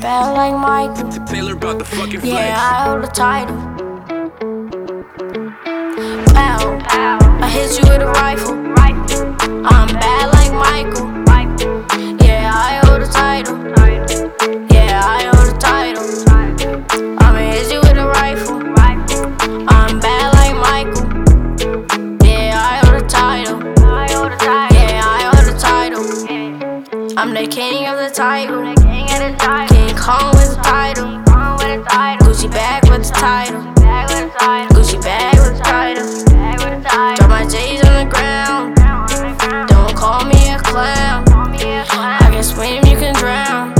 Bad like Michael. Taylor brought the fucking flex. Yeah, I hold the title. Ow, ow. I hit you with a rifle. I'm bad like Michael. Yeah, I hold the title. Yeah, I hold the title. I'ma hit you with a rifle. I'm bad like Michael. Yeah, I hold the title. Yeah, I hold the title. I'm the king of the title. King Kong with a title. Gucci bag with a title. Gucci bag with a title. Drop my J's on the ground. Don't call me a clown. I can swim, you can drown.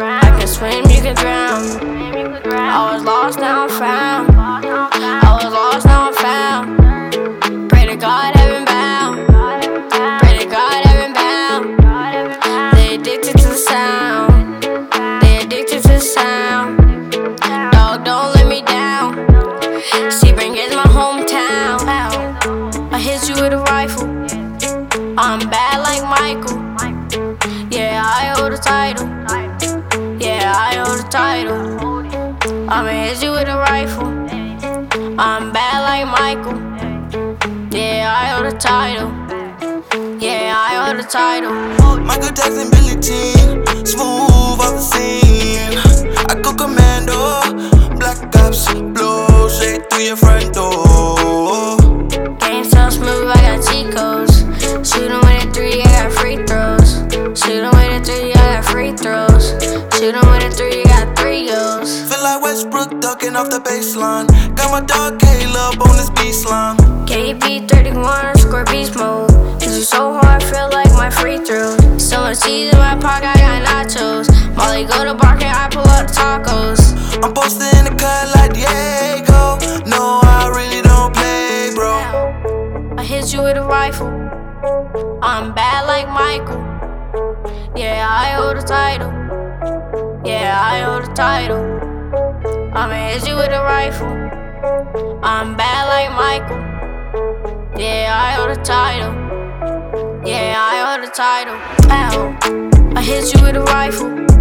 I can swim, you can drown. I was lost, now I'm found. I was lost, now I'm found. Pray to God, heaven bound. Pray to God, heaven bound. They addicted to the sound. Dog, don't let me down. Sebring is my hometown. I hit you with a rifle. I'm bad like Michael. Yeah, I hold the title. Yeah, I hold the title. I'ma hit you with a rifle. I'm bad like Michael. Yeah, I hold the title. Yeah, I hold the title. Michael Jackson, Billie Jean, smooth off the scene. I go commando, black cops, blow straight through your front door. Game so smooth, I got cheat codes. Shoot 'em with a three, I got free throws. Shoot 'em with a three, I got free throws. Shoot 'em with a three, I got three goals. Feel like Westbrook ducking off the baseline. Got my dog Kaleb on this baseline. KP31, score beast mode. Cause you so hard, feel like my free throws. So much cheese in my pocket, I got nachos. Molly go to barking, I pull up tacos. I'm posted in the cut like Diego. No, I really don't play, bro. I hit you with a rifle. I'm bad like Michael. Yeah, I hold the title. Yeah, I hold the title. I'ma hit you with a rifle. I'm bad like Michael. Yeah, I hold the title. Yeah, I hold the title. Ow. I hit you with a rifle.